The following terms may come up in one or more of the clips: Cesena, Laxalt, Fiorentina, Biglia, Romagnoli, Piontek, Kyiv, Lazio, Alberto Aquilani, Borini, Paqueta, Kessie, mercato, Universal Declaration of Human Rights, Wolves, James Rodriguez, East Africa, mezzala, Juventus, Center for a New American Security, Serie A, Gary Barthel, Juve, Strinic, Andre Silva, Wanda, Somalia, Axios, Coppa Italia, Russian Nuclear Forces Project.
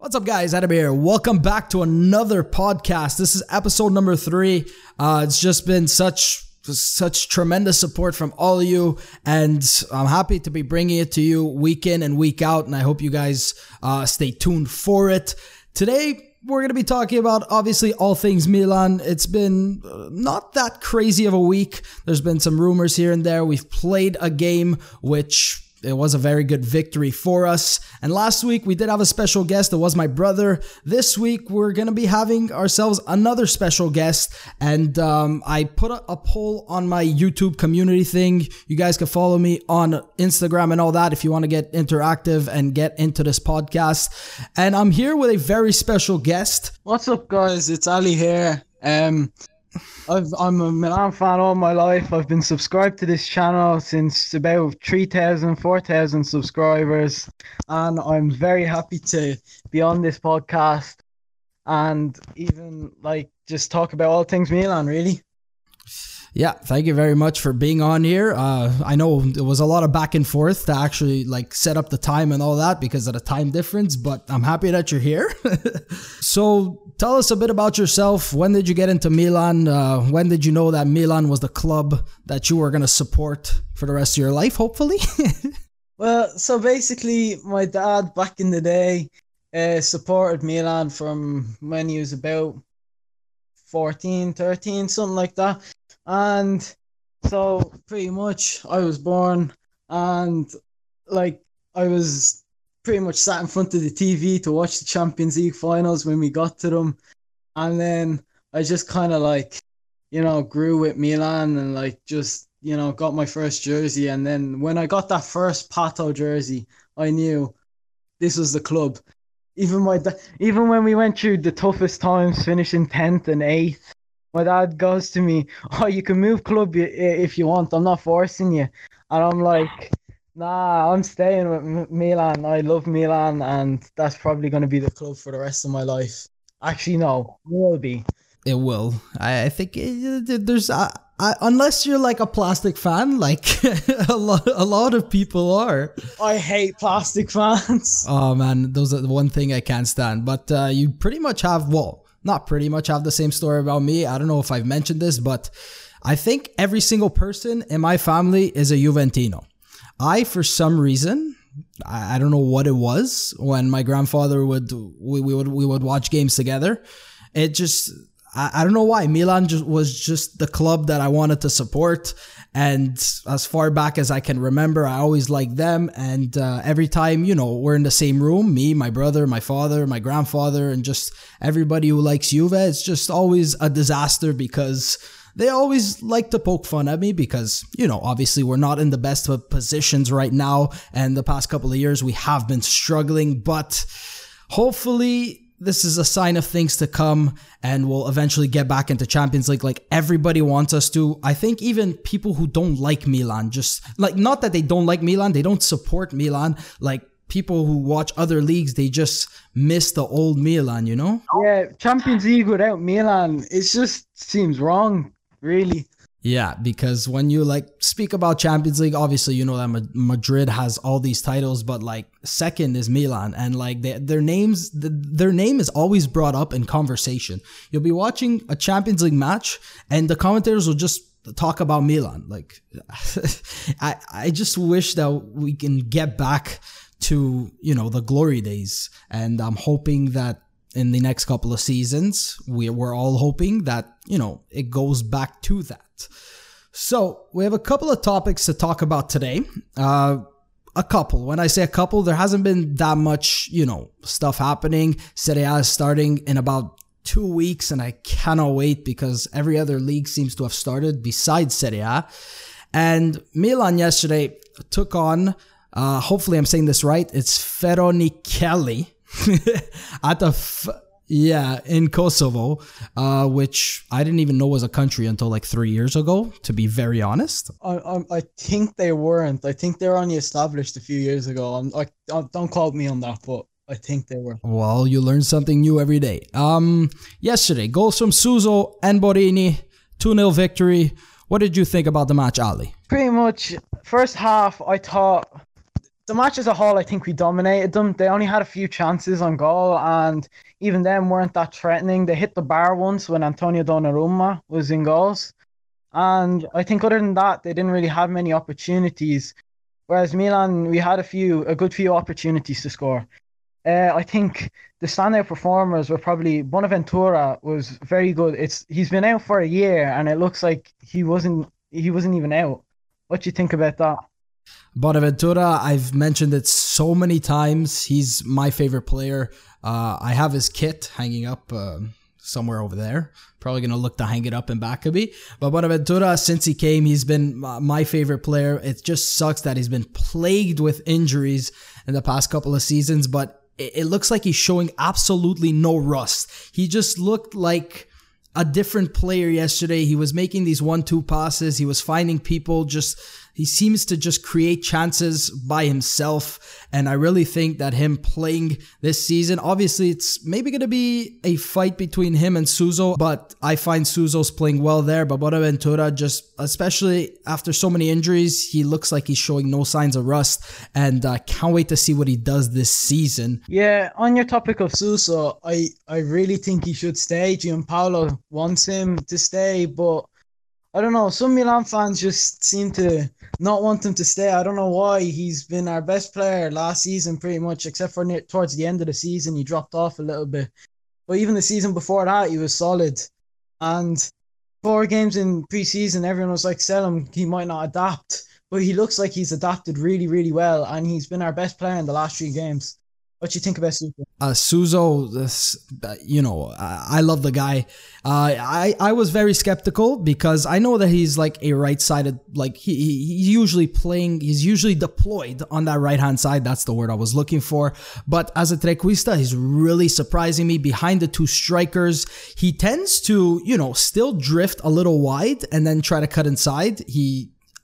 What's up, guys? Adam here. Welcome back to another podcast. This is episode number 3. It's just been such tremendous support from all of you, and I'm happy to be bringing it to you week in and week out, and I hope you guys stay tuned for it. Today, we're going to be talking about, obviously, all things Milan. It's been not that crazy of a week. There's been some rumors here and there. We've played a game, which it was a very good victory for us. And last week, we did have a special guest. It was my brother. This week, we're going to be having ourselves another special guest. And I put a poll on my YouTube community thing. You guys can follow me on Instagram and all that if you want to get interactive and get into this podcast. And I'm here with a very special guest. What's up, guys? It's Ali here. I'm a Milan fan all my life. I've been subscribed to this channel since about 3,000, 4,000 subscribers. And I'm very happy to be on this podcast and even just talk about all things Milan, really. Yeah, thank you very much for being on here. I know it was a lot of back and forth to actually set up the time and all that because of the time difference, but I'm happy that you're here. So tell us a bit about yourself. When did you get into Milan? When did you know that Milan was the club that you were going to support for the rest of your life, hopefully? Well, so basically my dad back in the day supported Milan from when he was about 14, 13, something like that. And so pretty much I was born and I was pretty much sat in front of the TV to watch the Champions League finals when we got to them. And then I just kind of grew with Milan and got my first jersey. And then when I got that first Pato jersey, I knew this was the club. Even even when we went through the toughest times, finishing 10th and 8th, my dad goes to me, "Oh, you can move club if you want. I'm not forcing you." And I'm like, "Nah, I'm staying with Milan. I love Milan, and that's probably going to be the club for the rest of my life." Actually, no, it will be. It will. I think there's unless you're a plastic fan, a lot of people are. I hate plastic fans. Oh man, those are the one thing I can't stand. But you pretty much have not pretty much have the same story about me. I don't know if I've mentioned this, but I think every single person in my family is a Juventino. For some reason, I don't know what it was, when my grandfather we would watch games together. It just, I don't know why. Milan was just the club that I wanted to support. And as far back as I can remember, I always liked them. And every time, we're in the same room, me, my brother, my father, my grandfather, and just everybody who likes Juve, it's just always a disaster because they always like to poke fun at me because, obviously we're not in the best of positions right now. And the past couple of years, we have been struggling, but hopefully this is a sign of things to come, and we'll eventually get back into Champions League like everybody wants us to. I think even people who don't like Milan, not that they don't like Milan, they don't support Milan. People who watch other leagues, they just miss the old Milan, Yeah, Champions League without Milan, it just seems wrong, really. Yeah, because when you speak about Champions League, obviously that Madrid has all these titles, but second is Milan, and their name is always brought up in conversation. You'll be watching a Champions League match, and the commentators will just talk about Milan. I just wish that we can get back to the glory days, and I'm hoping that in the next couple of seasons, we're all hoping that it goes back to that. So we have a couple of topics to talk about today. A couple. When I say a couple, there hasn't been that much, stuff happening. Serie A is starting in about 2 weeks, and I cannot wait because every other league seems to have started besides Serie A. And Milan yesterday took on, hopefully I'm saying this right, it's Feronichelli at the in Kosovo, which I didn't even know was a country until 3 years ago, to be very honest. I think they weren't. I think they were only established a few years ago. Don't quote me on that, but I think they were. Well, you learn something new every day. Yesterday, goals from Suso and Borini, 2-0 victory. What did you think about the match, Ali? Pretty much, first half, I thought the match as a whole, I think we dominated them. They only had a few chances on goal, and even them weren't that threatening. They hit the bar once when Antonio Donnarumma was in goals. And I think other than that, they didn't really have many opportunities. Whereas Milan, we had a good few opportunities to score. I think the standout performers were probably Bonaventura was very good. He's been out for a year, and it looks like he wasn't even out. What do you think about that? Bonaventura, I've mentioned it so many times. He's my favorite player. I have his kit hanging up somewhere over there. Probably going to look to hang it up in Baccabi. But Bonaventura, since he came, he's been my favorite player. It just sucks that he's been plagued with injuries in the past couple of seasons, but it looks like he's showing absolutely no rust. He just looked like a different player yesterday. He was making these 1-2 passes. He was finding people. He seems to just create chances by himself. And I really think that him playing this season, obviously it's maybe going to be a fight between him and Suso, but I find Suso's playing well there. But Bonaventura, just especially after so many injuries, he looks like he's showing no signs of rust, and can't wait to see what he does this season. Yeah, on your topic of Suso, I really think he should stay. Gianpaolo wants him to stay, but I don't know, some Milan fans just seem to not want him to stay. I don't know why. He's been our best player last season pretty much, except for towards the end of the season he dropped off a little bit. But even the season before that, he was solid. And 4 games in pre-season, everyone was like, sell him, he might not adapt. But he looks like he's adapted really, really well, and he's been our best player in the last 3 games. What do you think about Suso? I love the guy. I was very skeptical because I know that he's like a right-sided, like he's usually deployed on that right-hand side. That's the word I was looking for. But as a trequista, he's really surprising me behind the 2 strikers. He tends to, still drift a little wide and then try to cut inside.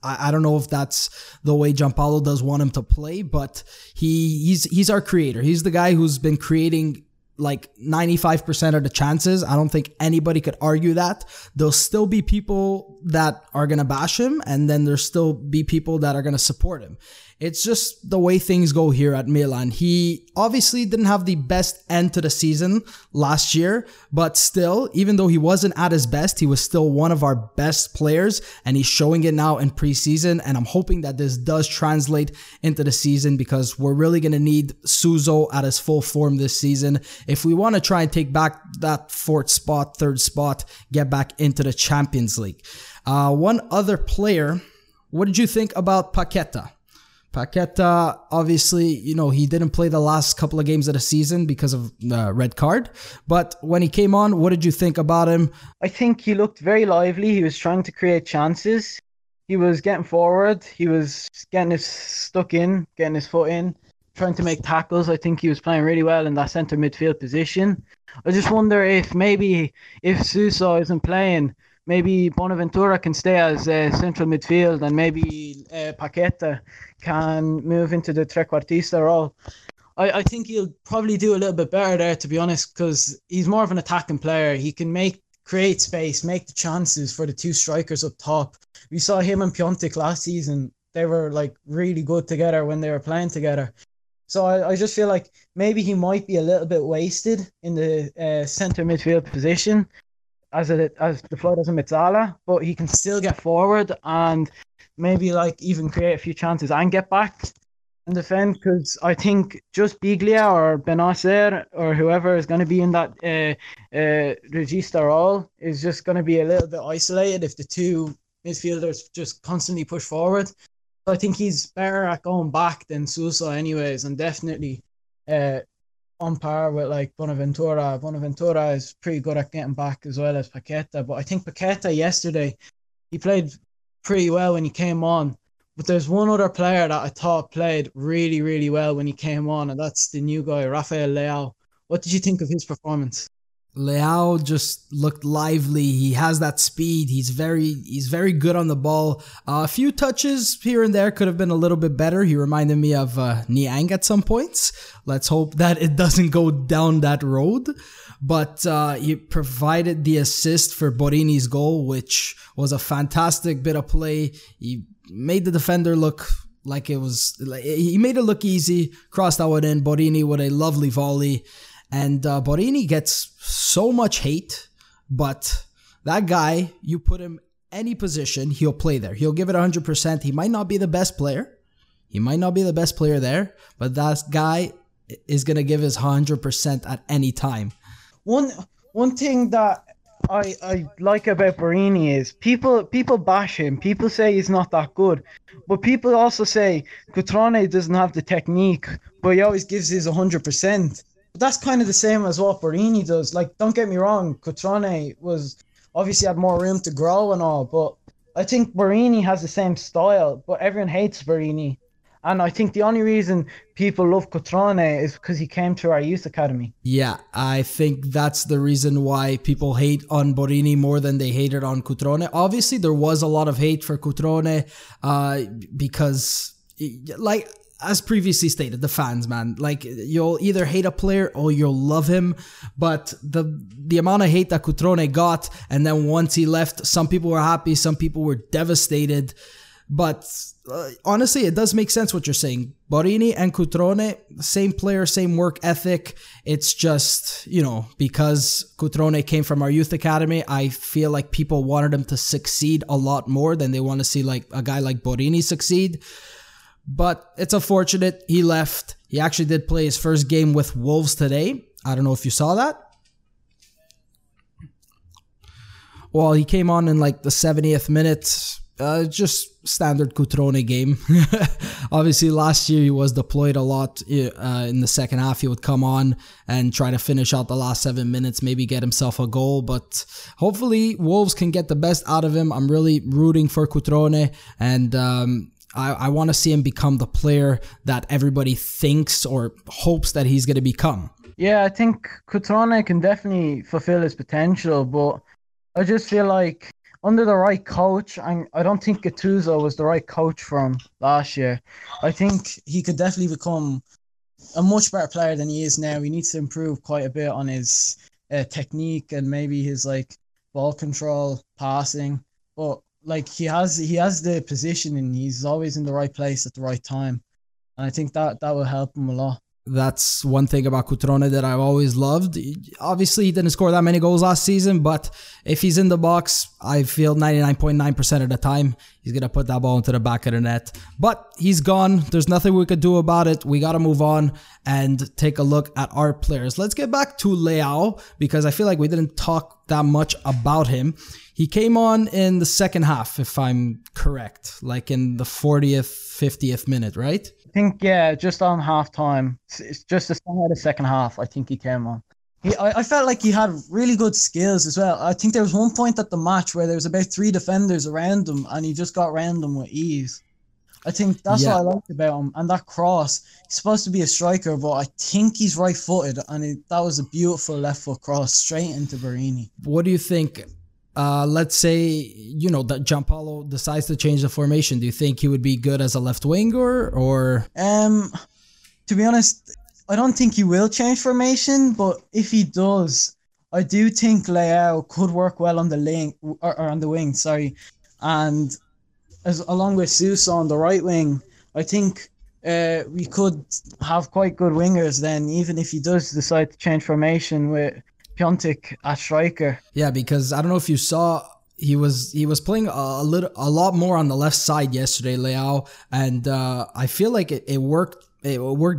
I don't know if that's the way Gianpaolo does want him to play, but he's our creator. He's the guy who's been creating like 95% of the chances. I don't think anybody could argue that. There'll still be people that are going to bash him, and then there'll still be people that are going to support him. It's just the way things go here at Milan. He obviously didn't have the best end to the season last year, but still, even though he wasn't at his best, he was still one of our best players, and he's showing it now in preseason, and I'm hoping that this does translate into the season because we're really going to need Suso at his full form this season if we want to try and take back that third spot, get back into the Champions League. One other player, what did you think about Paqueta? Paqueta, obviously, he didn't play the last couple of games of the season because of the red card. But when he came on, what did you think about him? I think he looked very lively. He was trying to create chances. He was getting forward. He was getting his foot in, trying to make tackles. I think he was playing really well in that centre midfield position. I just wonder if Suso isn't playing, maybe Bonaventura can stay as central midfield, and maybe Paqueta can move into the trequartista role. I think he'll probably do a little bit better there, to be honest, because he's more of an attacking player. He can create space, make the chances for the 2 strikers up top. We saw him and Piontek last season. They were like really good together when they were playing together. So I just feel like maybe he might be a little bit wasted in the centre midfield position, as the floor does in Mitzala, but he can still get forward and maybe even create a few chances and get back and defend, because I think just Biglia or Bennacer or whoever is going to be in that regista role is just going to be a little bit isolated if the 2 midfielders just constantly push forward. So I think he's better at going back than Suso anyways, and definitely on par with Bonaventura. Bonaventura is pretty good at getting back as well as Paqueta, but I think Paqueta yesterday, he played pretty well when he came on, but there's one other player that I thought played really, really well when he came on, and that's the new guy, Rafael Leao. What did you think of his performance? Leao just looked lively. He has that speed. He's very good on the ball. A few touches here and there could have been a little bit better. He reminded me of Niang at some points. Let's hope that it doesn't go down that road. But he provided the assist for Borini's goal, which was a fantastic bit of play. He made the defender look like it was, he made it look easy, crossed that one in. Borini with a lovely volley. And Borini gets so much hate, but that guy, you put him any position, he'll play there. He'll give it 100%. He might not be the best player. He might not be the best player there, but that guy is going to give his 100% at any time. One thing that I like about Borini is people bash him. People say he's not that good. But people also say Cutrone doesn't have the technique, but he always gives his 100%. But that's kind of the same as what Borini does. Like, don't get me wrong, Cutrone was obviously had more room to grow and all, but I think Borini has the same style, but everyone hates Borini. And I think the only reason people love Cutrone is because he came to our youth academy. Yeah, I think that's the reason why people hate on Borini more than they hated on Cutrone. Obviously, there was a lot of hate for Cutrone because, like, as previously stated, the fans, man, like, you'll either hate a player or you'll love him. But the amount of hate that Cutrone got, and then once he left, some people were happy, some people were devastated. But honestly, it does make sense what you're saying. Borini and Cutrone, same player, same work ethic. It's just, you know, because Cutrone came from our youth academy, I feel like people wanted him to succeed a lot more than they want to see like a guy like Borini succeed. But it's unfortunate he left. He actually did play his first game with Wolves today. I don't know if you saw that. Well, he came on in like the 70th minute. Just standard Cutrone game. Obviously, last year he was deployed a lot. In the second half, he would come on and try to finish out the last 7 minutes, maybe get himself a goal. But hopefully, Wolves can get the best out of him. I'm really rooting for Cutrone, and I want to see him become the player that everybody thinks or hopes that he's going to become. Yeah, I think Cutrone can definitely fulfill his potential, but I just feel like under the right coach, and I don't think Gattuso was the right coach for him last year. I think he could definitely become a much better player than he is now. He needs to improve quite a bit on his technique and maybe his like ball control, passing. But like he has the position and he's always in the right place at the right time, and I think that will help him a lot. That's one thing about Cutrone that I've always loved. Obviously, he didn't score that many goals last season, but if he's in the box, I feel 99.9% of the time he's going to put that ball into the back of the net. But he's gone. There's nothing we could do about it. We got to move on and take a look at our players. Let's get back to Leao, because I feel like we didn't talk that much about him. He came on in the second half, if I'm correct, like in the 40th, 50th minute, right? I think, yeah, just on half-time. It's just the start of the second half, I think he came on. I felt like he had really good skills as well. I think there was one point at the match where there was about three defenders around him and he just got around them with ease. I think that's what I liked about him. And that cross, he's supposed to be a striker, but I think he's right-footed, and that was a beautiful left-foot cross straight into Borini. What do you think? Let's say, you know, that Gianpaolo decides to change the formation. Do you think he would be good as a left winger or? To be honest, I don't think he will change formation, but if he does, I do think Leao could work well on the wing, and along with Suso on the right wing, I think we could have quite good wingers then, even if he does decide to change formation with Piontek at striker. Yeah, because I don't know if you saw, he was playing a lot more on the left side yesterday, Leao, and I feel like it worked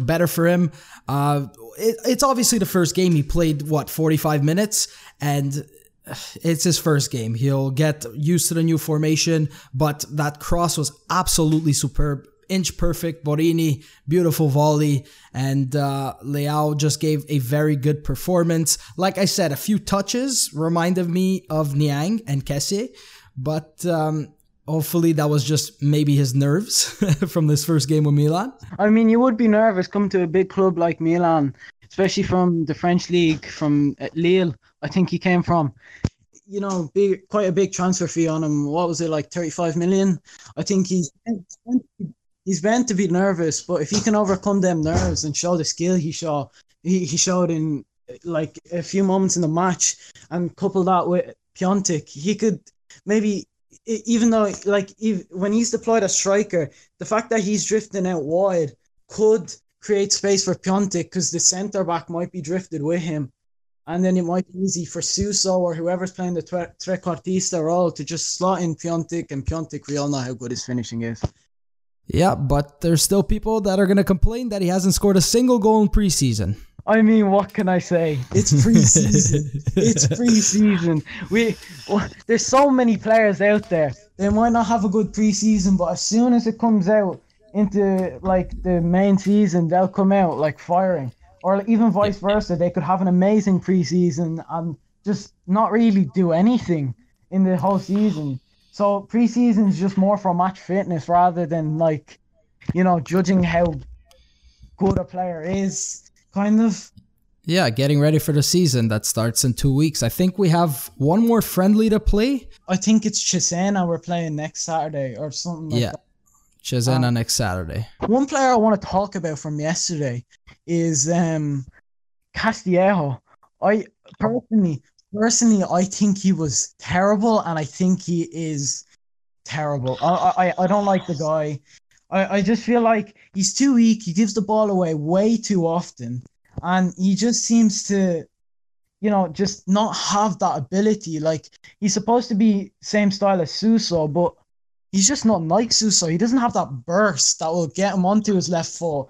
better for him. It's obviously the first game. He played 45 minutes, and it's his first game. He'll get used to the new formation, but that cross was absolutely superb. Inch perfect, Borini, beautiful volley, and Leao just gave a very good performance. Like I said, a few touches reminded me of Niang and Kessie, but hopefully that was just maybe his nerves from this first game with Milan. I mean, you would be nervous coming to a big club like Milan, especially from the French league, from Lille, I think he came from. You know, quite a big transfer fee on him. What was it, like 35 million? I think He's meant to be nervous, but if he can overcome them nerves and show the skill he showed in like a few moments in the match, and couple that with Piontek, he could maybe even though, like, when he's deployed as striker, the fact that he's drifting out wide could create space for Piontek because the centre-back might be drifted with him. And then it might be easy for Suso or whoever's playing the trequartista role to just slot in Piontek, and Piontek, we all know how good his finishing is. Yeah, but there's still people that are going to complain that he hasn't scored a single goal in preseason. I mean, what can I say? It's preseason. It's preseason. There's so many players out there. They might not have a good preseason, but as soon as it comes out into like the main season, they'll come out like firing. Or even vice versa, they could have an amazing preseason and just not really do anything in the whole season. So preseason is just more for match fitness rather than, like, you know, judging how good a player is, kind of. Yeah, getting ready for the season that starts in 2 weeks. I think we have one more friendly to play. I think it's Cesena we're playing next Saturday or something like that. Cesena next Saturday. One player I want to talk about from yesterday is Castillejo. I personally, I think he was terrible, and I think he is terrible. I don't like the guy. I just feel like he's too weak. He gives the ball away way too often, and he just seems to, you know, just not have that ability. Like, he's supposed to be same style as Suso, but he's just not like Suso. He doesn't have that burst that will get him onto his left foot,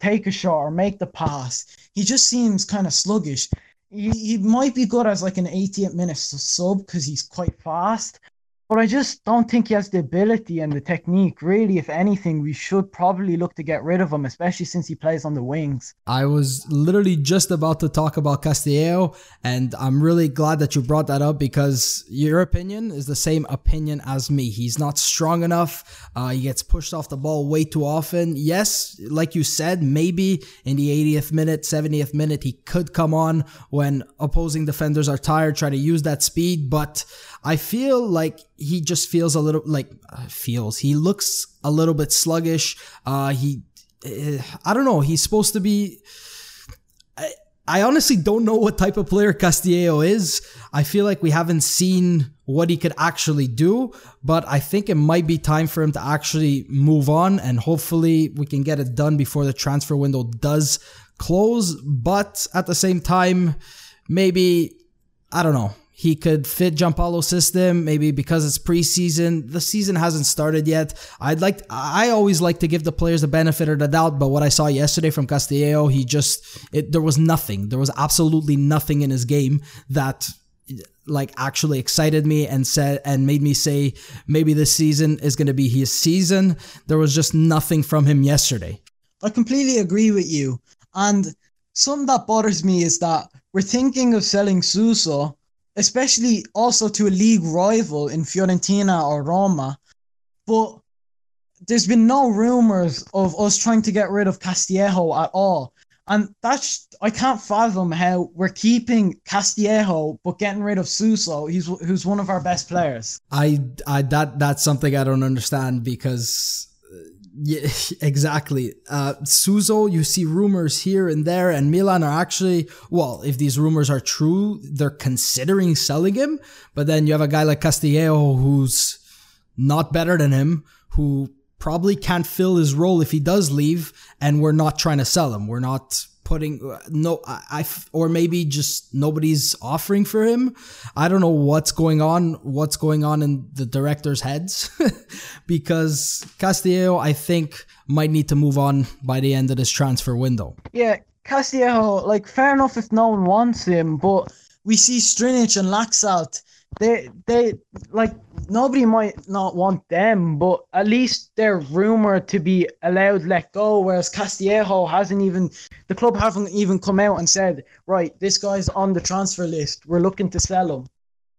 take a shot, or make the pass. He just seems kind of sluggish. He might be good as like an 88-minute sub because he's quite fast, but I just don't think he has the ability and the technique. Really, if anything, we should probably look to get rid of him, especially since he plays on the wings. I was literally just about to talk about Castillejo, and I'm really glad that you brought that up because your opinion is the same opinion as me. He's not strong enough. He gets pushed off the ball way too often. Yes, like you said, maybe in the 80th minute, 70th minute, he could come on when opposing defenders are tired, try to use that speed, but I feel like he just feels a little, like, he looks a little bit sluggish. I don't know, he's supposed to be, I honestly don't know what type of player Castillejo is. I feel like we haven't seen what he could actually do, but I think it might be time for him to actually move on, and hopefully we can get it done before the transfer window does close, but at the same time, maybe, I don't know. He could fit Gianpaolo's system, maybe because it's preseason. The season hasn't started yet. I always like to give the players the benefit of the doubt, but what I saw yesterday from Castillejo, there was nothing. There was absolutely nothing in his game that like actually excited me and made me say maybe this season is going to be his season. There was just nothing from him yesterday. I completely agree with you, and something that bothers me is that we're thinking of selling Suso, especially also to a league rival in Fiorentina or Roma. But there's been no rumors of us trying to get rid of Castillejo at all. And I can't fathom how we're keeping Castillejo but getting rid of Suso, who's one of our best players. That's something I don't understand because... Yeah, exactly. Suso, you see rumors here and there, and Milan are actually, well, if these rumors are true, they're considering selling him, but then you have a guy like Castillejo who's not better than him, who probably can't fill his role if he does leave, and we're not trying to sell him. We're not or maybe just nobody's offering for him. I don't know what's going on in the directors' heads because Castillejo, I think, might need to move on by the end of this transfer window. Yeah, Castillejo, like, fair enough if no one wants him, but we see Strinic and Laxalt. They like, nobody might not want them, but at least they're rumored to be allowed let go, whereas Castillejo the club haven't even come out and said, right, this guy's on the transfer list, we're looking to sell him.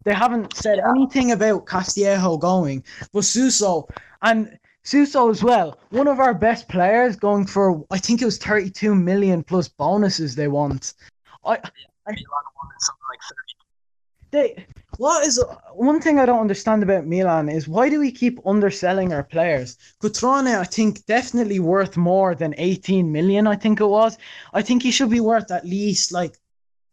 They haven't said anything about Castillejo going, but Suso as well, one of our best players, going for, I think it was 32 million plus bonuses they want. I wanted something like 30. One thing I don't understand about Milan is why do we keep underselling our players? Cutrone, I think, definitely worth more than 18 million, I think it was. I think he should be worth at least like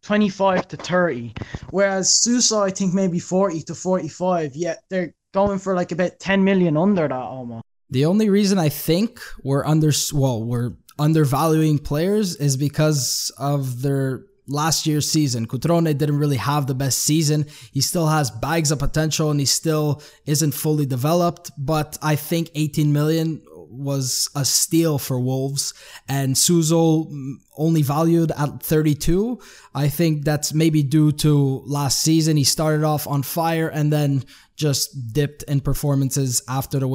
25 to 30, whereas Suso, I think, maybe 40 to 45, yet they're going for like about 10 million under that almost. The only reason I think we're undervaluing players is because of their last year's season. Cutrone didn't really have the best season. He still has bags of potential and he still isn't fully developed. But I think 18 million was a steal for Wolves, and Suso only valued at 32. I think that's maybe due to last season. He started off on fire and then just dipped in performances after the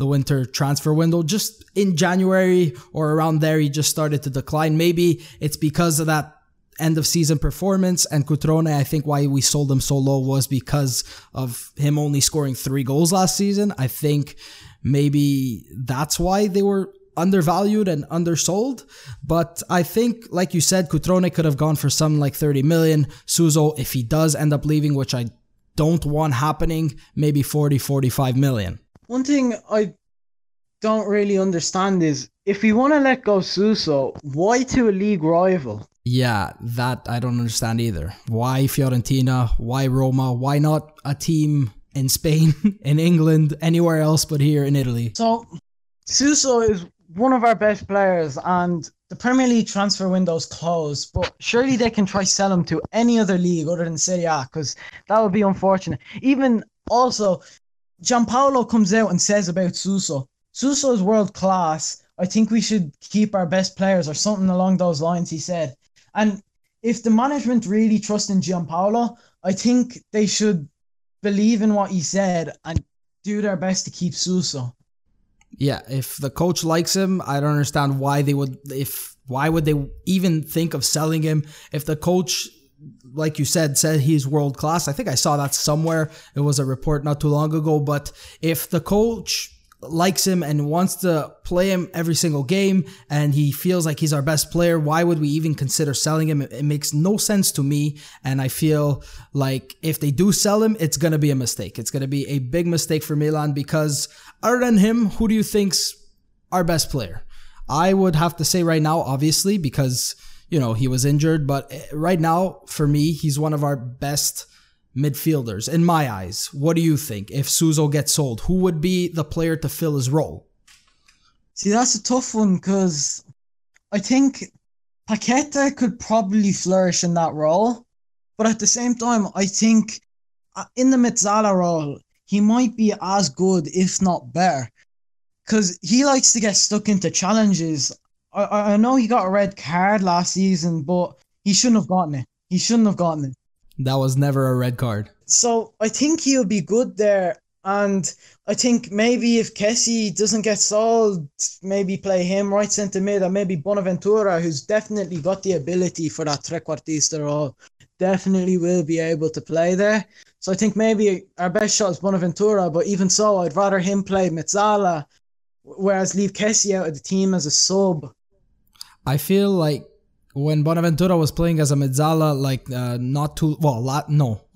winter transfer window. Just in January or around there, he just started to decline. Maybe it's because of that end of season performance. And Cutrone, I think why we sold him so low was because of him only scoring 3 goals last season. I think maybe that's why they were undervalued and undersold. But I think, like you said, Cutrone could have gone for something like 30 million. Suso, if he does end up leaving, which I don't want happening, maybe 40, 45 million. One thing I don't really understand is, if you want to let go Suso, why to a league rival? Yeah, that I don't understand either. Why Fiorentina? Why Roma? Why not a team in Spain, in England, anywhere else but here in Italy? So, Suso is one of our best players and the Premier League transfer window's closed, but surely they can try sell him to any other league other than Serie A, because that would be unfortunate. Even also, Gianpaolo comes out and says about Suso, Suso is world class. I think we should keep our best players or something along those lines, he said. And if the management really trusts in Gianpaolo, I think they should believe in what he said and do their best to keep Suso. Yeah, if the coach likes him, I don't understand why they would. Why would they even think of selling him? If the coach, like you said he's world class. I think I saw that somewhere. It was a report not too long ago. But if the coach likes him and wants to play him every single game and he feels like he's our best player, why would we even consider selling him? It makes no sense to me, and I feel like if they do sell him, it's going to be a mistake. It's going to be a big mistake for Milan, because other than him, who do you think's our best player? I would have to say right now, obviously, because, you know, he was injured, but right now, for me, he's one of our best midfielders, in my eyes. What do you think? If Suso gets sold, who would be the player to fill his role? See, that's a tough one, because I think Paqueta could probably flourish in that role, but at the same time, I think in the Mezzala role, he might be as good, if not better, because he likes to get stuck into challenges. I know he got a red card last season, but he shouldn't have gotten it. That was never a red card. So I think he'll be good there. And I think maybe if Kessie doesn't get sold, maybe play him right centre mid, or maybe Bonaventura, who's definitely got the ability for that trequartista role, definitely will be able to play there. So I think maybe our best shot is Bonaventura, but even so, I'd rather him play Mezzala, whereas leave Kessie out of the team as a sub. I feel like when Bonaventura was playing as a Mezzala,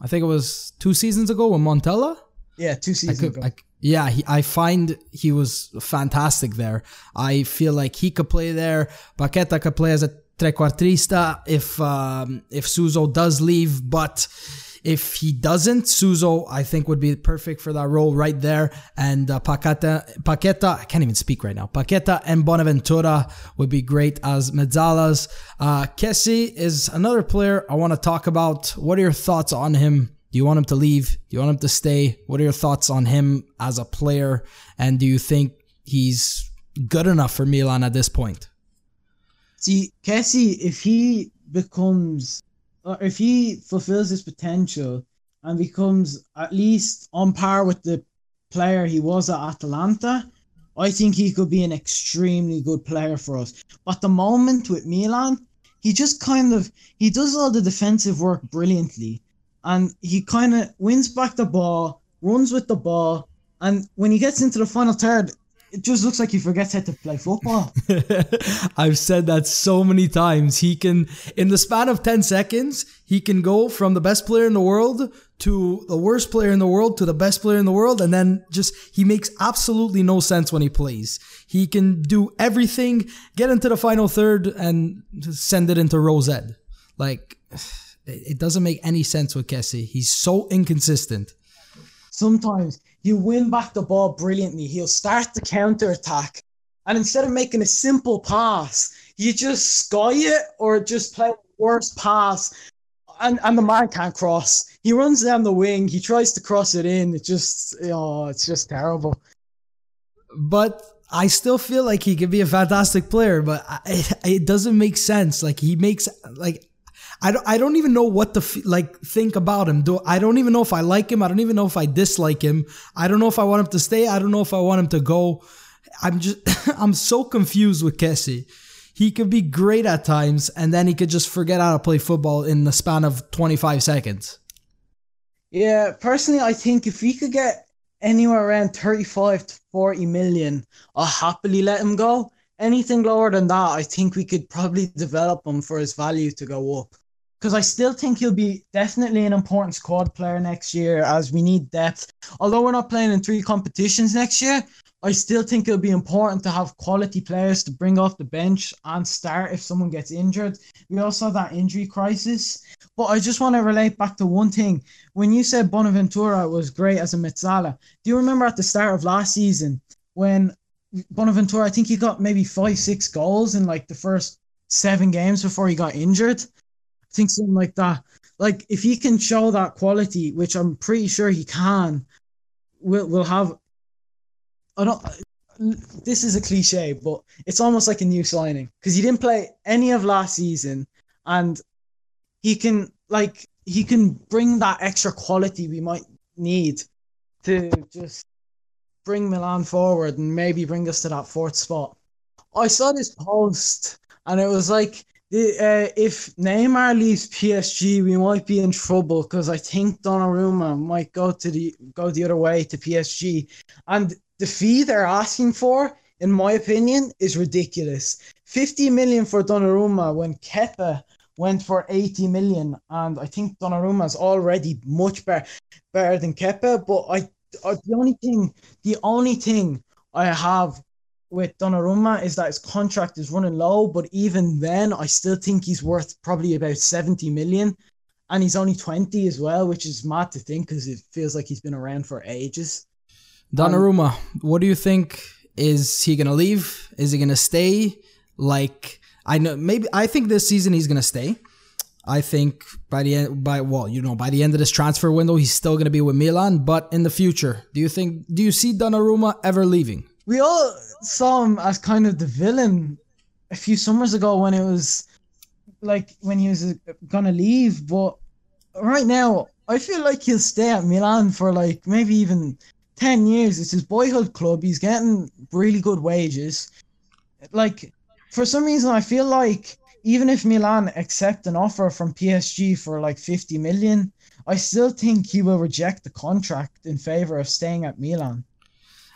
I think it was 2 seasons ago with Montella. Yeah, 2 seasons ago. I find he was fantastic there. I feel like he could play there. Paqueta could play as a trequartista if Suso does leave, but if he doesn't, Suso, I think, would be perfect for that role right there. And Paqueta, I can't even speak right now. Paqueta and Bonaventura would be great as Mezzalas. Kessie is another player I want to talk about. What are your thoughts on him? Do you want him to leave? Do you want him to stay? What are your thoughts on him as a player? And do you think he's good enough for Milan at this point? See, Kessie, if he fulfills his potential and becomes at least on par with the player he was at Atalanta, I think he could be an extremely good player for us. But at the moment with Milan, he does all the defensive work brilliantly. And he kind of wins back the ball, runs with the ball, and when he gets into the final third, it just looks like he forgets how to play football. I've said that so many times. He can, in the span of 10 seconds, he can go from the best player in the world to the worst player in the world to the best player in the world. And then he makes absolutely no sense when he plays. He can do everything, get into the final third and send it into Rose Ed. Like, it doesn't make any sense with Kessie. He's so inconsistent. sometimes you win back the ball brilliantly. He'll start the counter-attack. And instead of making a simple pass, you just sky it or just play the worst pass. And the man can't cross. He runs down the wing. He tries to cross it in. It just, oh, it's just terrible. But I still feel like he could be a fantastic player, but it doesn't make sense. Like, he makes, like, I don't even know what to, like, think about him. I don't even know if I like him. I don't even know if I dislike him. I don't know if I want him to stay. I don't know if I want him to go. I'm so confused with Kessie. He could be great at times, and then he could just forget how to play football in the span of 25 seconds. Yeah, personally, I think if he could get anywhere around 35 to 40 million, I'll happily let him go. Anything lower than that, I think we could probably develop him for his value to go up. Because I still think he'll be definitely an important squad player next year, as we need depth. Although we're not playing in 3 competitions next year, I still think it'll be important to have quality players to bring off the bench and start if someone gets injured. We also have that injury crisis. But I just want to relate back to one thing. When you said Bonaventura was great as a mezzala, do you remember at the start of last season when Bonaventura, I think he got maybe 5-6 goals in like the first 7 games before he got injured? I think something like that. Like, if he can show that quality, which I'm pretty sure he can, we'll have... This is a cliche, but it's almost like a new signing, because he didn't play any of last season, and he can bring that extra quality we might need to just bring Milan forward and maybe bring us to that 4th spot. I saw this post, and it was like, if Neymar leaves PSG, we might be in trouble, because I think Donnarumma might go the other way to PSG, and the fee they're asking for, in my opinion, is ridiculous. 50 million for Donnarumma when Kepa went for 80 million. And I think Donnarumma's already much better than Kepa. But the only thing I have with Donnarumma is that his contract is running low. But even then, I still think he's worth probably about 70 million. And he's only 20 as well, which is mad to think, because it feels like he's been around for ages. Donnarumma, what do you think? Is he going to leave? Is he going to stay? I think this season he's going to stay. I think by the end of this transfer window, he's still going to be with Milan, but in the future, do you see Donnarumma ever leaving? We all saw him as kind of the villain a few summers ago when it was like when he was going to leave, but right now I feel like he'll stay at Milan for like maybe even 10 years. It's his boyhood club. He's getting really good wages. Like, for some reason, I feel like even if Milan accept an offer from PSG for like 50 million, I still think he will reject the contract in favor of staying at Milan.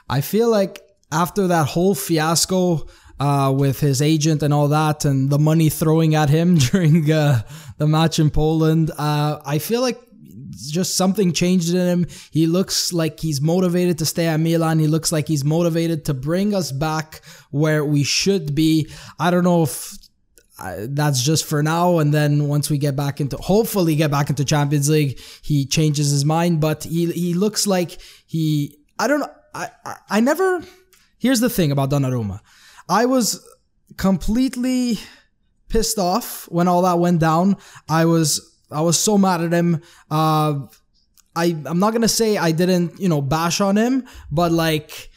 I feel like after that whole fiasco with his agent and all that, and the money throwing at him during the match in Poland, I feel like just something changed in him. He looks like he's motivated to stay at Milan. He looks like he's motivated to bring us back where we should be. I don't know if that's just for now, and then once we hopefully get back into Champions League, he changes his mind. But he looks like he... I don't know. I never... Here's the thing about Donnarumma. I was completely pissed off when all that went down. I was so mad at him. I'm not going to say I didn't, bash on him, but like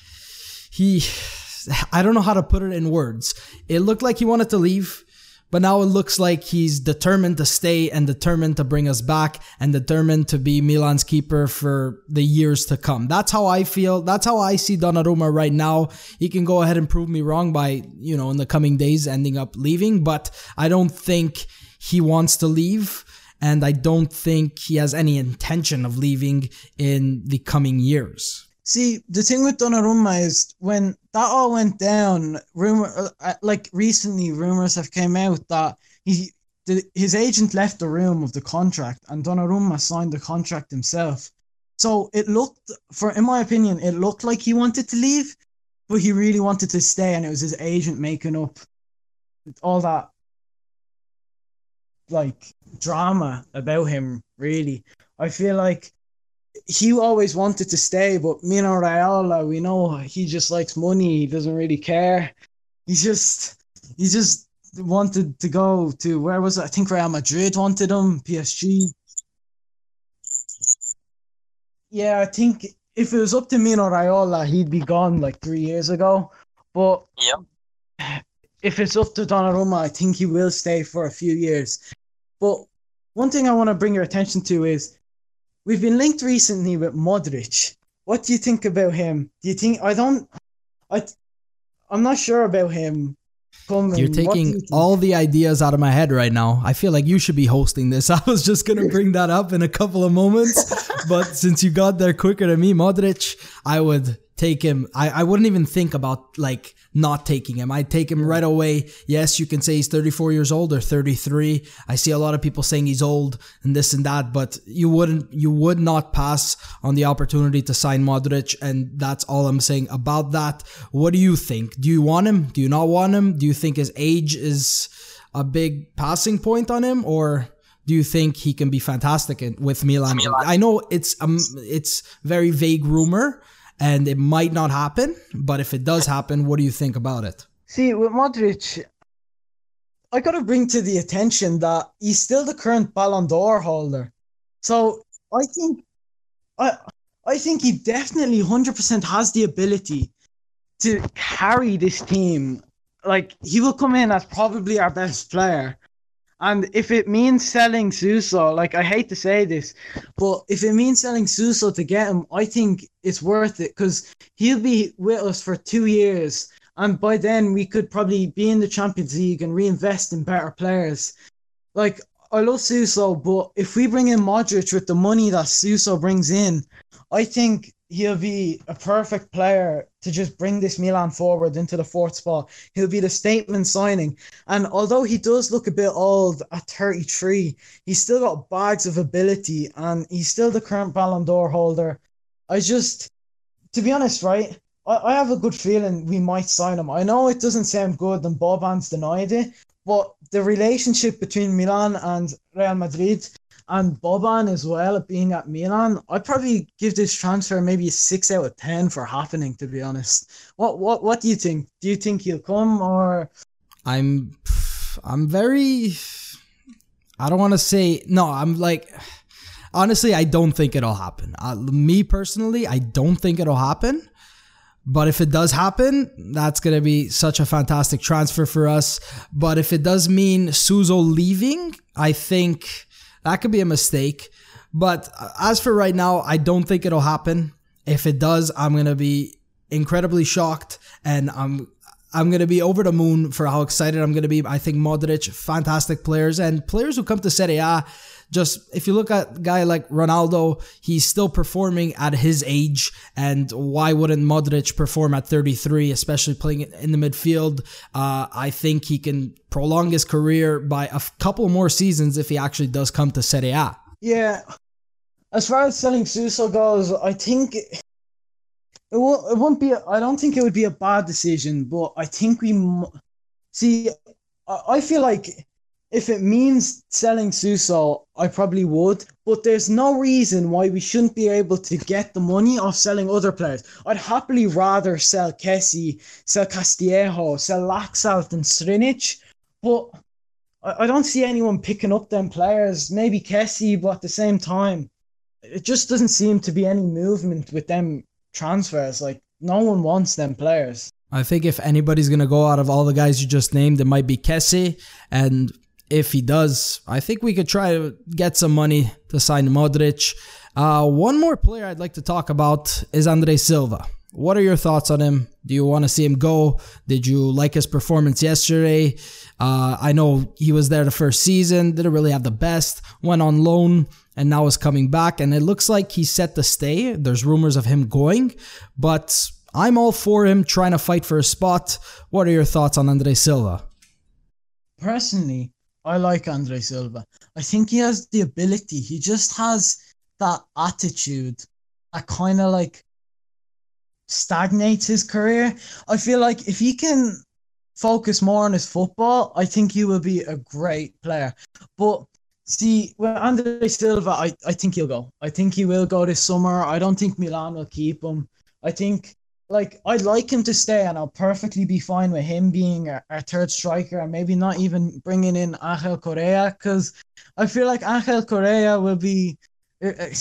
I don't know how to put it in words. It looked like he wanted to leave, but now it looks like he's determined to stay and determined to bring us back and determined to be Milan's keeper for the years to come. That's how I feel. That's how I see Donnarumma right now. He can go ahead and prove me wrong by, in the coming days ending up leaving, but I don't think he wants to leave. And I don't think he has any intention of leaving in the coming years. See, the thing with Donnarumma is when that all went down, rumors have came out that his agent left the room of the contract and Donnarumma signed the contract himself. So in my opinion, it looked like he wanted to leave, but he really wanted to stay, and it was his agent making up all that drama about him, really. I feel like he always wanted to stay, but Mino Raiola, we know he just likes money. He doesn't really care. He just wanted to go to, where was it? I think Real Madrid wanted him, PSG. Yeah, I think if it was up to Mino Raiola, he'd be gone like 3 years ago. But yeah, if it's up to Donnarumma, I think he will stay for a few years. But one thing I want to bring your attention to is, we've been linked recently with Modric. What do you think about him? Do you think... I'm not sure about him. You're taking all the ideas out of my head right now. I feel like you should be hosting this. I was just going to bring that up in a couple of moments. But since you got there quicker than me, Modric, I would take him. I wouldn't even think about, like, not taking him. I'd take him right away. Yes, you can say he's 34 years old or 33. I see a lot of people saying he's old and this and that, but you would not pass on the opportunity to sign Modric, and that's all I'm saying about that. What do you think? Do you want him? Do you not want him? Do you think his age is a big passing point on him, or do you think he can be fantastic with Milan? I know it's very vague rumor, and it might not happen, but if it does happen, what do you think about it? See, with Modric, I got to bring to the attention that he's still the current Ballon d'Or holder. So I think he definitely 100% has the ability to carry this team. Like, he will come in as probably our best player. And if it means selling Suso, like, I hate to say this, but if it means selling Suso to get him, I think it's worth it, because he'll be with us for 2 years. And by then, we could probably be in the Champions League and reinvest in better players. Like, I love Suso, but if we bring in Modric with the money that Suso brings in, I think he'll be a perfect player to just bring this Milan forward into the fourth spot. He'll be the statement signing. And although he does look a bit old at 33, he's still got bags of ability, and he's still the current Ballon d'Or holder. To be honest, right, I have a good feeling we might sign him. I know it doesn't sound good and Boban's denied it, but the relationship between Milan and Real Madrid, and Boban as well, being at Milan, I'd probably give this transfer maybe a 6 out of 10 for happening, to be honest. What do you think? Do you think he'll come, or? I don't want to say, no, I'm like, honestly, I don't think it'll happen. Me personally, I don't think it'll happen. But if it does happen, that's going to be such a fantastic transfer for us. But if it does mean Suso leaving, I think that could be a mistake. But as for right now, I don't think it'll happen. If it does, I'm going to be incredibly shocked, and I'm going to be over the moon for how excited I'm going to be. I think Modric, fantastic players, and players who come to Serie A, just if you look at a guy like Ronaldo, he's still performing at his age, and why wouldn't Modric perform at 33, especially playing in the midfield? I think he can prolong his career by a couple more seasons if he actually does come to Serie A. Yeah. As far as selling Suso goes, I think... I don't think it would be a bad decision, but I think see, I feel like if it means selling Suso, I probably would, but there's no reason why we shouldn't be able to get the money off selling other players. I'd happily rather sell Kessie, sell Castillejo, sell Laxalt and Strinic, but I don't see anyone picking up them players. Maybe Kessie, but at the same time, it just doesn't seem to be any movement with them transfers. Like, no one wants them players. I think if anybody's going to go out of all the guys you just named, it might be Kessie, and if he does, I think we could try to get some money to sign Modric. One more player I'd like to talk about is Andre Silva. What are your thoughts on him? Do you want to see him go? Did you like his performance yesterday? I know he was there the first season, didn't really have the best, went on loan, and now is coming back, and it looks like he's set to stay. There's rumors of him going, but I'm all for him trying to fight for a spot. What are your thoughts on Andre Silva? Personally, I like Andre Silva. I think he has the ability. He just has that attitude that kind of like stagnates his career. I feel like if he can focus more on his football, I think he will be a great player. But See, well, Andre Silva, I think he'll go. I think he will go this summer. I don't think Milan will keep him. I think, like, I'd like him to stay, and I'll perfectly be fine with him being our third striker and maybe not even bringing in Ángel Correa, because I feel like Ángel Correa will be...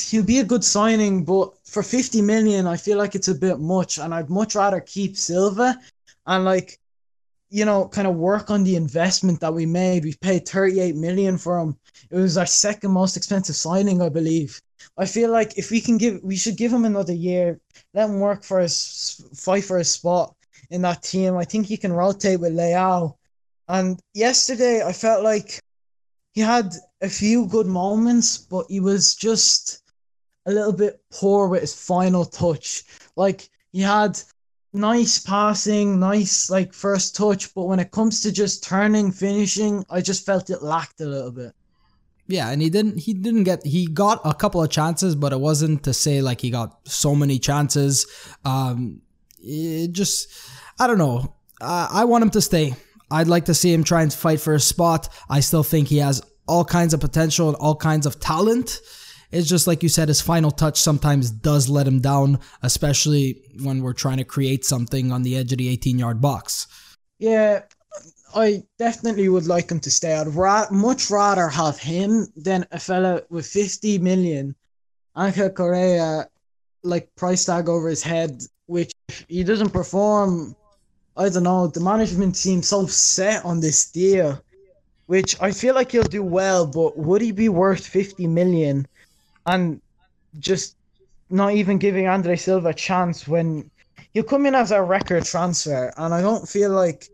He'll be a good signing, but for 50 million, I feel like it's a bit much, and I'd much rather keep Silva and, like, you know, kind of work on the investment that we made. We paid 38 million for him. It was our second most expensive signing, I believe. I feel like if we can give, we should give him another year, let him work for his, fight for his spot in that team. I think he can rotate with Leao. And yesterday, I felt like he had a few good moments, but he was just a little bit poor with his final touch. Like, he had nice passing, nice, like, first touch, but when it comes to just turning, finishing, I just felt it lacked a little bit. Yeah, and he got a couple of chances, but it wasn't to say, like, he got so many chances. It just, I don't know. I want him to stay. I'd like to see him try and fight for a spot. I still think he has all kinds of potential and all kinds of talent. It's just like you said, his final touch sometimes does let him down, especially when we're trying to create something on the edge of the 18-yard box. Yeah, I definitely would like him to stay. I'd much rather have him than a fella with 50 million, Ángel Correa, like, price tag over his head, which if he doesn't perform... I don't know, the management seems so set on this deal, which I feel like he'll do well, but would he be worth 50 million and just not even giving Andre Silva a chance when he'll come in as a record transfer? And I don't feel like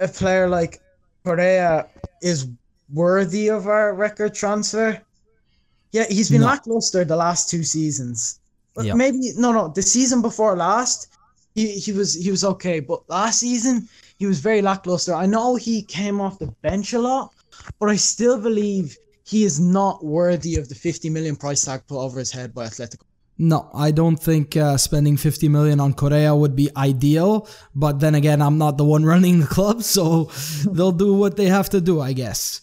a player like Correa is worthy of our record transfer. Yeah, he's been lackluster the last two seasons. But maybe, no, the season before last... He was okay, but last season, he was very lackluster. I know he came off the bench a lot, but I still believe he is not worthy of the 50 million price tag put over his head by Atletico. No, I don't think spending 50 million on Correa would be ideal, but then again, I'm not the one running the club, so they'll do what they have to do, I guess.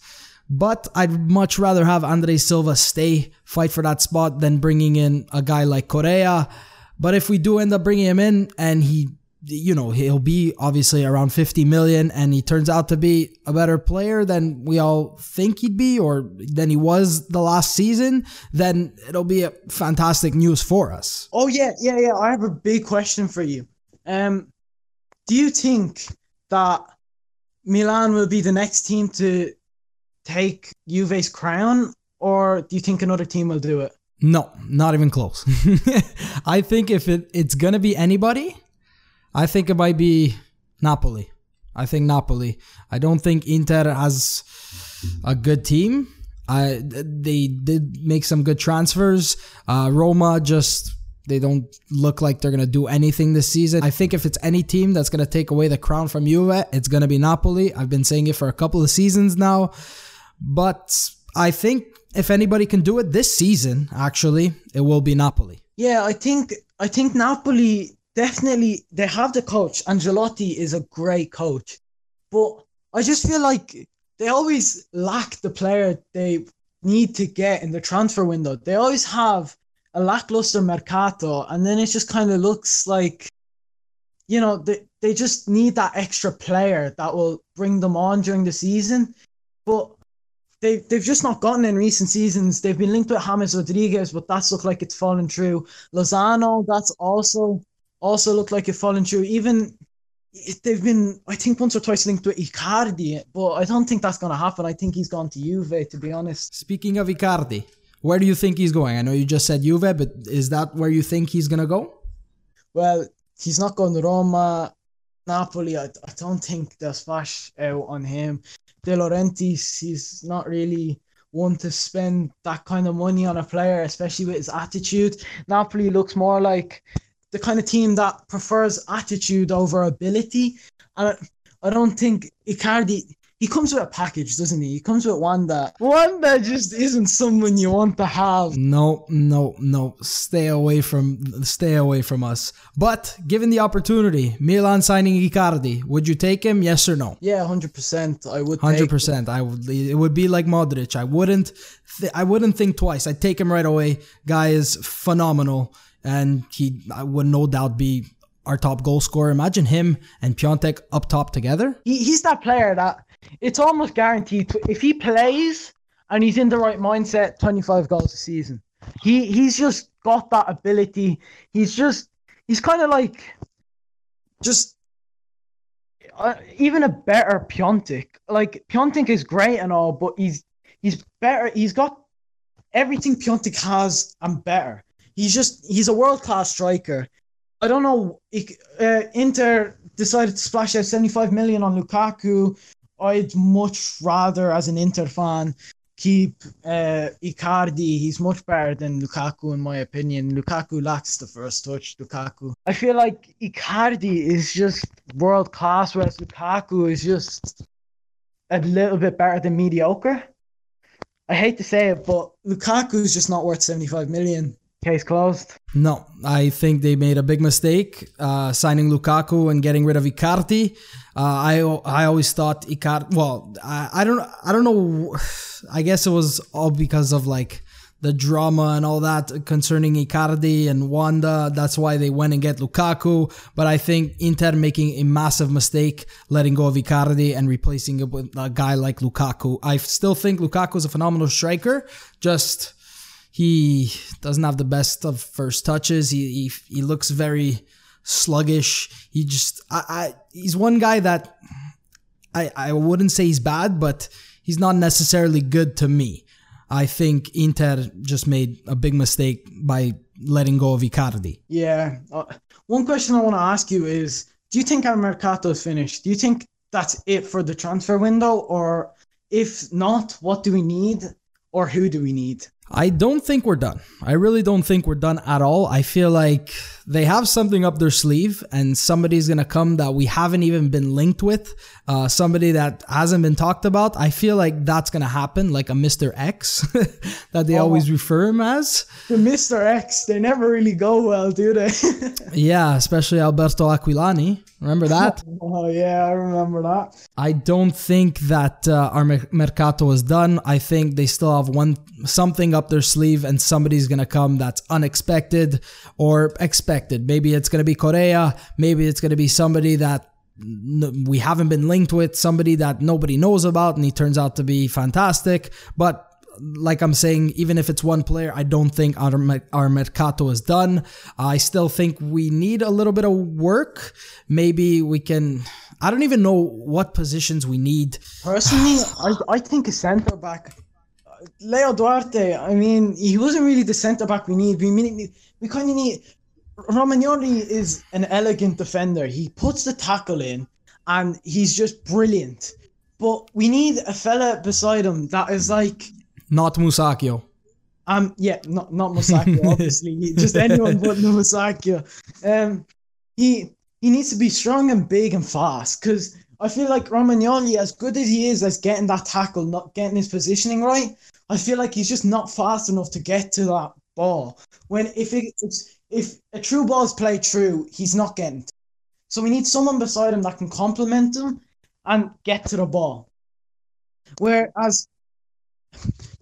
But I'd much rather have Andre Silva stay, fight for that spot, than bringing in a guy like Correa. But if we do end up bringing him in and he, you know, he'll be obviously around 50 million and he turns out to be a better player than we all think he'd be or than he was the last season, then it'll be a fantastic news for us. Oh, yeah. I have a big question for you. Do you think that Milan will be the next team to take Juve's crown, or do you think another team will do it? No, not even close. I think if it's going to be anybody, I think it might be Napoli. I don't think Inter has a good team. They did make some good transfers. Roma just, they don't look like they're going to do anything this season. I think if it's any team that's going to take away the crown from Juve, it's going to be Napoli. I've been saying it for a couple of seasons now. But I think... if anybody can do it this season, actually, it will be Napoli. Yeah, I think Napoli definitely, they have the coach. Ancelotti is a great coach. But I just feel like they always lack the player they need to get in the transfer window. They always have a lackluster mercato, and then it just kind of looks like, you know, they just need that extra player that will bring them on during the season. But They've just not gotten in recent seasons. They've been linked with James Rodriguez, but that's looked like it's fallen through. Lozano, that's also looked like it's fallen through. Even they've been, I think, once or twice linked with Icardi, but I don't think that's going to happen. I think he's gone to Juve, to be honest. Speaking of Icardi, where do you think he's going? I know you just said Juve, but is that where you think he's going to go? Well, he's not going to Roma. Napoli, I don't think they'll splash out on him. De Laurentiis, he's not really one to spend that kind of money on a player, especially with his attitude. Napoli looks more like the kind of team that prefers attitude over ability. And I don't think Icardi, he comes with a package, doesn't he? He comes with one that just isn't someone you want to have. No. Stay away from us. But given the opportunity, Milan signing Icardi, would you take him? Yes or no? Yeah, 100%. I would. 100%. I would. It would be like Modric. I wouldn't think twice. I'd take him right away. Guy is phenomenal, and I would no doubt be our top goal scorer. Imagine him and Piontek up top together. He's that player that it's almost guaranteed if he plays and he's in the right mindset, 25 goals a season. He's just got that ability. He's kind of like just even a better Piontek. Like Piontek is great and all, but he's better. He's got everything Piontek has and better. He's a world-class striker. I don't know. Inter decided to splash out 75 million on Lukaku. I'd much rather, as an Inter fan, keep Icardi. He's much better than Lukaku, in my opinion. Lukaku lacks the first touch. I feel like Icardi is just world class, whereas Lukaku is just a little bit better than mediocre. I hate to say it, but Lukaku's just not worth 75 million. Case closed. No, I think they made a big mistake signing Lukaku and getting rid of Icardi. I always thought Icardi. Well, I don't know. I guess it was all because of like the drama and all that concerning Icardi and Wanda. That's why they went and get Lukaku. But I think Inter making a massive mistake letting go of Icardi and replacing it with a guy like Lukaku. I still think Lukaku is a phenomenal striker. Just. He doesn't have the best of first touches. He looks very sluggish. He just he's one guy that I wouldn't say he's bad, but he's not necessarily good to me. I think Inter just made a big mistake by letting go of Icardi. Yeah. One question I want to ask you is, do you think our mercato is finished? Do you think that's it for the transfer window? Or if not, what do we need? Or who do we need? I don't think we're done. I really don't think we're done at all. I feel like they have something up their sleeve and somebody's going to come that we haven't even been linked with, somebody that hasn't been talked about. I feel like that's going to happen, like a Mr. X that they always refer him as. The Mr. X, they never really go well, do they? Yeah, especially Alberto Aquilani. Remember that? Oh, yeah, I remember that. I don't think that our mercato is done. I think they still have something up their sleeve and somebody's going to come that's unexpected or expected. Maybe it's going to be Correa. Maybe it's going to be somebody that we haven't been linked with, somebody that nobody knows about, and he turns out to be fantastic. But like I'm saying, even if it's one player, I don't think our mercato is done. I still think we need a little bit of work. Maybe we can... I don't even know what positions we need. Personally, I think a centre-back. Leo Duarte, I mean, he wasn't really the centre-back we need. We kind of need... Romagnoli is an elegant defender. He puts the tackle in, and he's just brilliant. But we need a fella beside him that is like... Not Musacchio. Yeah, not Musacchio, obviously. Just anyone but Musacchio. He needs to be strong and big and fast, because I feel like Romagnoli, as good as he is as getting that tackle, not getting his positioning right, I feel like he's just not fast enough to get to that ball. When if a true ball is played true, he's not getting to it. So we need someone beside him that can complement him and get to the ball. Whereas...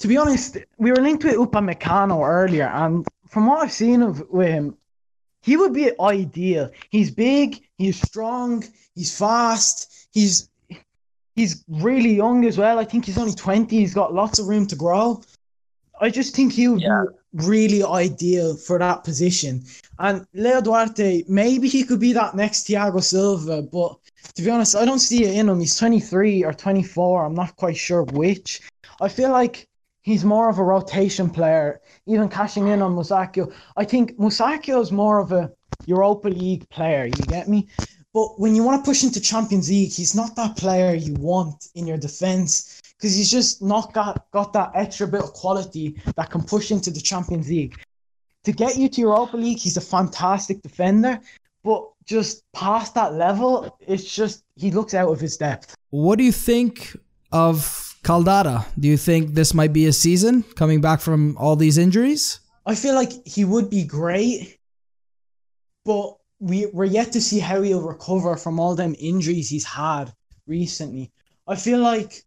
To be honest, we were linked with Upamecano earlier, and from what I've seen with him, he would be ideal. He's big, he's strong, he's fast, he's really young as well. I think he's only 20, he's got lots of room to grow. I just think he would be really ideal for that position. And Leo Duarte, maybe he could be that next Thiago Silva, but to be honest, I don't see it in him. He's 23 or 24, I'm not quite sure which. I feel like he's more of a rotation player, even cashing in on Musacchio. I think Musacchio is more of a Europa League player, you get me? But when you want to push into Champions League, he's not that player you want in your defence, because he's just not got that extra bit of quality that can push into the Champions League. To get you to Europa League, he's a fantastic defender, But just past that level, it's just, he looks out of his depth. What do you think of Caldara? Do you think this might be a season coming back from all these injuries? I feel like he would be great, but we're yet to see how he'll recover from all them injuries he's had recently. I feel like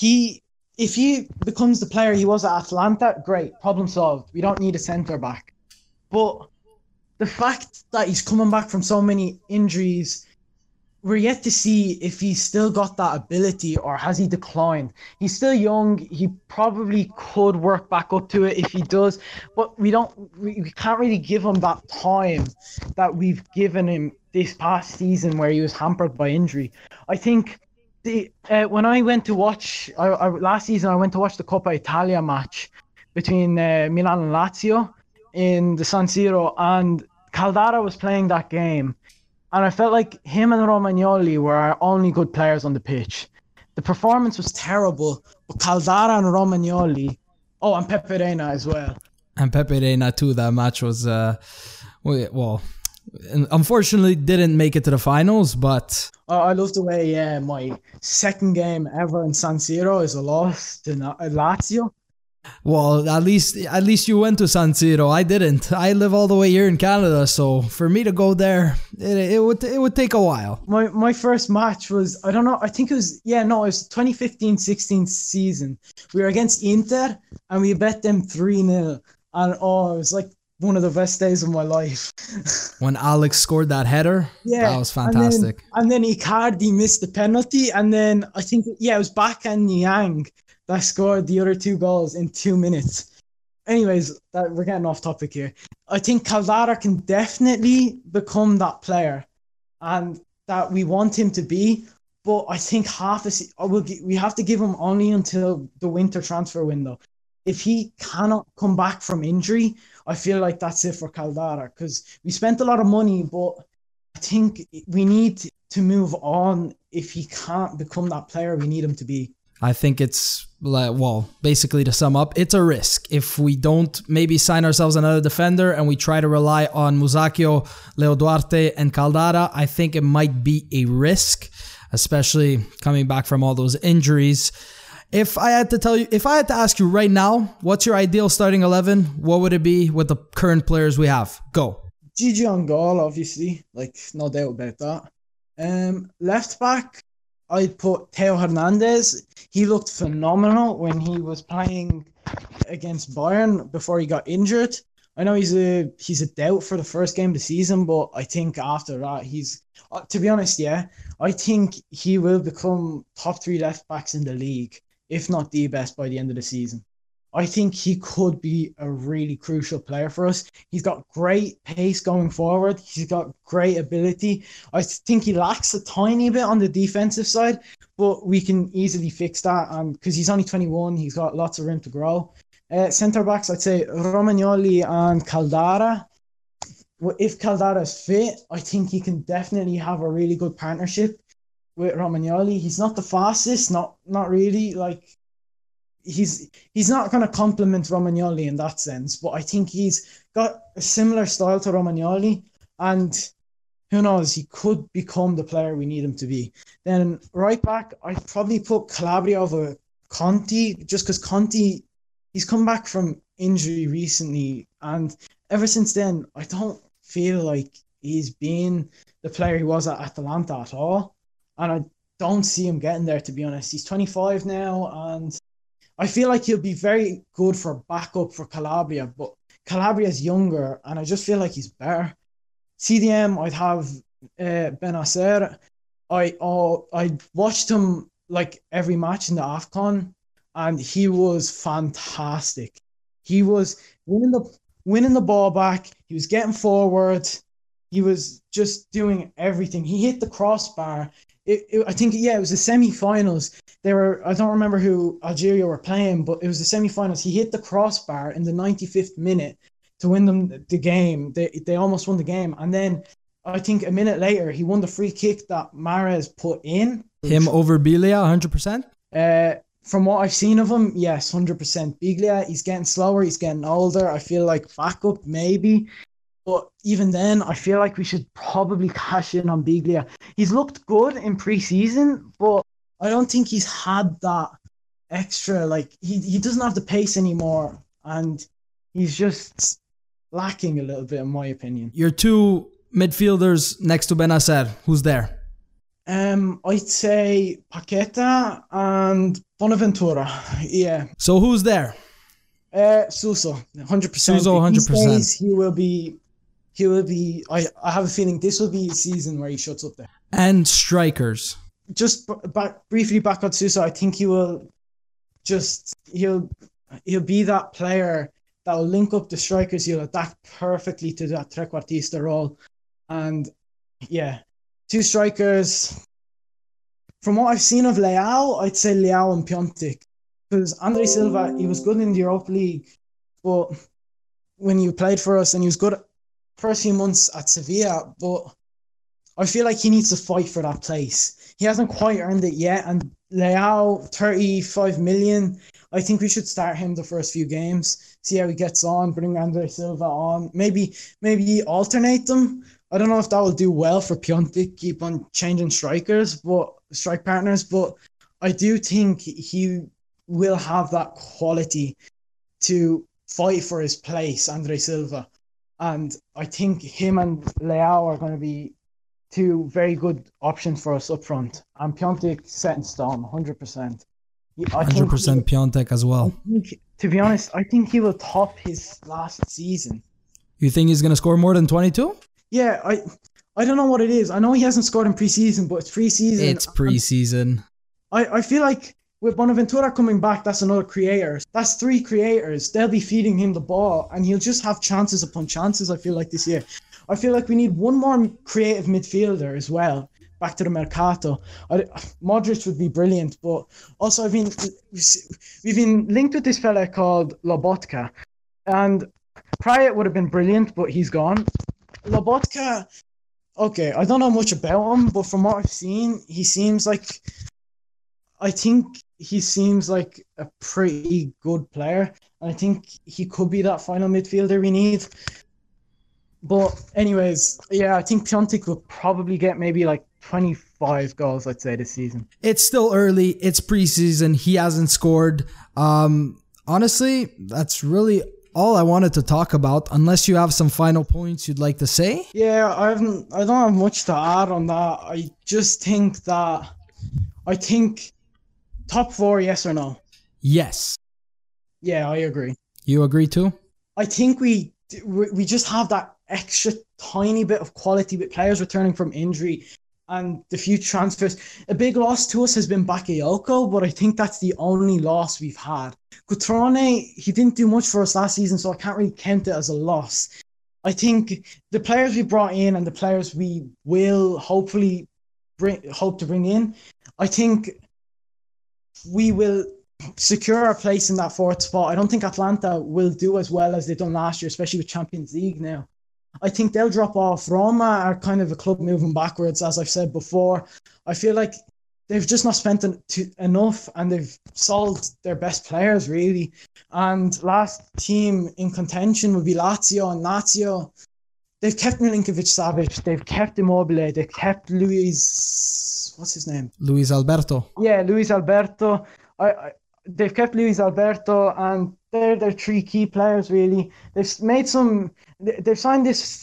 if he becomes the player he was at Atalanta, great, problem solved. We don't need a centre-back. But the fact that he's coming back from so many injuries, we're yet to see if he's still got that ability or has he declined. He's still young. He probably could work back up to it if he does. But we can't really give him that time that we've given him this past season where he was hampered by injury. I think... when I went to watch last season, I went to watch the Coppa Italia match between Milan and Lazio in the San Siro, and Caldara was playing that game, and I felt like him and Romagnoli were our only good players on the pitch. The performance was terrible, but Caldara and Romagnoli, oh, and Pepe Reina as well. And Pepe Reina too. That match was well, unfortunately didn't make it to the finals, but. Oh, I love the way my second game ever in San Siro is a loss to Lazio. Well, at least you went to San Siro. I didn't. I live all the way here in Canada, so for me to go there, it would take a while. My first match was, I don't know, I think it was, it was 2015-16 season. We were against Inter, and we bet them 3-0. And oh, it was like one of the best days of my life. When Alex scored that header, that was fantastic. And then Icardi missed the penalty. And then I think, it was Paqueta and Niang that scored the other two goals in 2 minutes. Anyways, we're getting off topic here. I think Caldara can definitely become that player and that we want him to be. But I think we have to give him only until the winter transfer window. If he cannot come back from injury, I feel like that's it for Caldara, because we spent a lot of money, but I think we need to move on. If he can't become that player we need him to be. I think it's, basically to sum up, it's a risk. If we don't maybe sign ourselves another defender and we try to rely on Musacchio, Leo Duarte, and Caldara, I think it might be a risk, especially coming back from all those injuries. If I had to ask you right now, what's your ideal starting 11? What would it be with the current players we have? Go. Gigi on goal, obviously. No doubt about that. Left back, I'd put Teo Hernandez. He looked phenomenal when he was playing against Bayern before he got injured. I know he's a doubt for the first game of the season, but I think after that, to be honest, I think he will become top three left backs in the league, if not the best by the end of the season. I think he could be a really crucial player for us. He's got great pace going forward. He's got great ability. I think he lacks a tiny bit on the defensive side, but we can easily fix that. Because he's only 21, he's got lots of room to grow. Centre-backs, I'd say Romagnoli and Caldara. If Caldara's fit, I think he can definitely have a really good partnership with Romagnoli. He's not the fastest, not really. He's not going to complement Romagnoli in that sense, but I think he's got a similar style to Romagnoli, and who knows, he could become the player we need him to be. Then right back, I'd probably put Calabria over Conti, just because Conti, he's come back from injury recently, and ever since then, I don't feel like he's been the player he was at Atalanta at all. And I don't see him getting there, to be honest. He's 25 now, and I feel like he'll be very good for backup for Calabria, but Calabria's younger, and I just feel like he's better. CDM, I'd have Bennacer. I watched him every match in the AFCON. And he was fantastic. He was winning the ball back. He was getting forward. He was just doing everything. He hit the crossbar. I think, it was the semi-finals. I don't remember who Algeria were playing, but it was the semi-finals. He hit the crossbar in the 95th minute to win them the game. They almost won the game. And then I think a minute later, he won the free kick that Mahrez put in. Him over Biglia, 100%? From what I've seen of him, yes, 100%. Biglia, he's getting slower, he's getting older. I feel like backup, maybe. But even then, I feel like we should probably cash in on Biglia. He's looked good in pre-season, but I don't think he's had that extra. Like, he doesn't have the pace anymore, and he's just lacking a little bit, in my opinion. Your two midfielders next to Bennacer, who's there? I'd say Paqueta and Bonaventura, yeah. So who's there? Suso, 100%. Suso, 100%. He will be. I have a feeling this will be a season where he shuts up there. And strikers. Just briefly back on Suso, I think he'll be that player that will link up the strikers. He'll adapt perfectly to that trequartista role, and yeah, two strikers. From what I've seen of Leao, I'd say Leao and Piontek. Because Andre Silva, he was good in the Europa League, but when he played for us, and he was good first few months at Sevilla, but I feel like he needs to fight for that place. He hasn't quite earned it yet, and Leao, 35 million, I think we should start him the first few games, see how he gets on, bring Andre Silva on, maybe alternate them. I don't know if that will do well for Piontek, keep on changing strike partners, but I do think he will have that quality to fight for his place, Andre Silva. And I think him and Leao are going to be two very good options for us up front. And Piontek set in stone, 100%. 100% Piontek as well. To be honest, I think he will top his last season. You think he's going to score more than 22? Yeah, I don't know what it is. I know he hasn't scored in preseason, but it's preseason. It's preseason. I feel like with Bonaventura coming back, that's another creator. That's three creators. They'll be feeding him the ball, and he'll just have chances upon chances, I feel like, this year. I feel like we need one more creative midfielder as well, back to the Mercato. Modric would be brilliant, but also we've been linked with this fella called Lobotka, and Pryor would have been brilliant, but he's gone. Lobotka, okay, I don't know much about him, but from what I've seen, I think he seems like a pretty good player. I think he could be that final midfielder we need. But anyways, yeah, I think Piontek will probably get maybe like 25 goals, I'd say, this season. It's still early. It's preseason. He hasn't scored. Honestly, that's really all I wanted to talk about, unless you have some final points you'd like to say. Yeah, I don't have much to add on that. I think top four, yes or no? Yes. Yeah, I agree. You agree too? I think we just have that extra tiny bit of quality with players returning from injury and the few transfers. A big loss to us has been Bakayoko, but I think that's the only loss we've had. Cutrone, he didn't do much for us last season, so I can't really count it as a loss. I think the players we brought in and the players we will hopefully hope to bring in, I think we will secure our place in that fourth spot. I don't think Atlanta will do as well as they've done last year, especially with Champions League now. I think they'll drop off. Roma are kind of a club moving backwards, as I've said before. I feel like they've just not spent enough, and they've sold their best players, really. And last team in contention would be Lazio, and Lazio, they've kept Milinkovic-Savic, they've kept Immobile, they've kept Luis Alberto. Yeah, Luis Alberto. They've kept Luis Alberto, and they're their three key players, really. They've signed this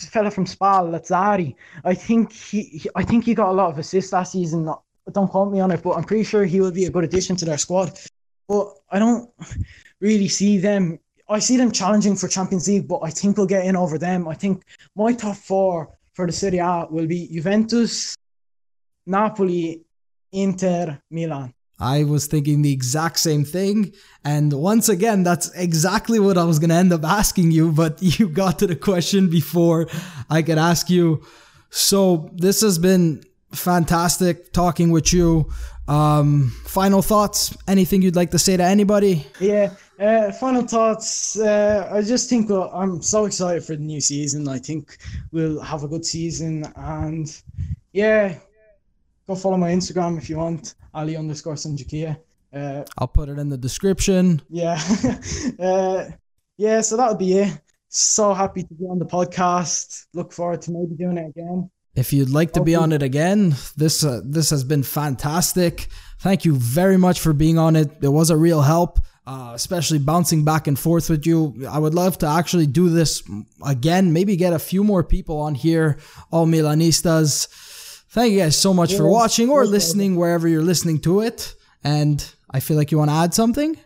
fella from Spal, Lazzari. I think he got a lot of assists last season. Don't quote me on it, but I'm pretty sure he will be a good addition to their squad. But I don't really see them. I see them challenging for Champions League, but I think we'll get in over them. I think my top four for the Serie A will be Juventus, Napoli, Inter, Milan. I was thinking the exact same thing. And once again, that's exactly what I was going to end up asking you, but you got to the question before I could ask you. So this has been fantastic talking with you. Final thoughts? Anything you'd like to say to anybody? Yeah. Final thoughts. I just think I'm so excited for the new season. I think we'll have a good season. And yeah, go follow my Instagram if you want, Ali_Sanjakia. I'll put it in the description. Yeah. So that'll be it. So happy to be on the podcast. Look forward to maybe doing it again. If you'd like to be on it again, this has been fantastic. Thank you very much for being on it. It was a real help, especially bouncing back and forth with you. I would love to actually do this again, maybe get a few more people on here, all Milanistas. Thank you guys so much for watching or listening wherever you're listening to it. And I feel like you want to add something?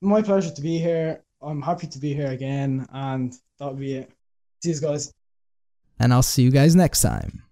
My pleasure to be here. I'm happy to be here again. And that'll be it. See you guys. And I'll see you guys next time.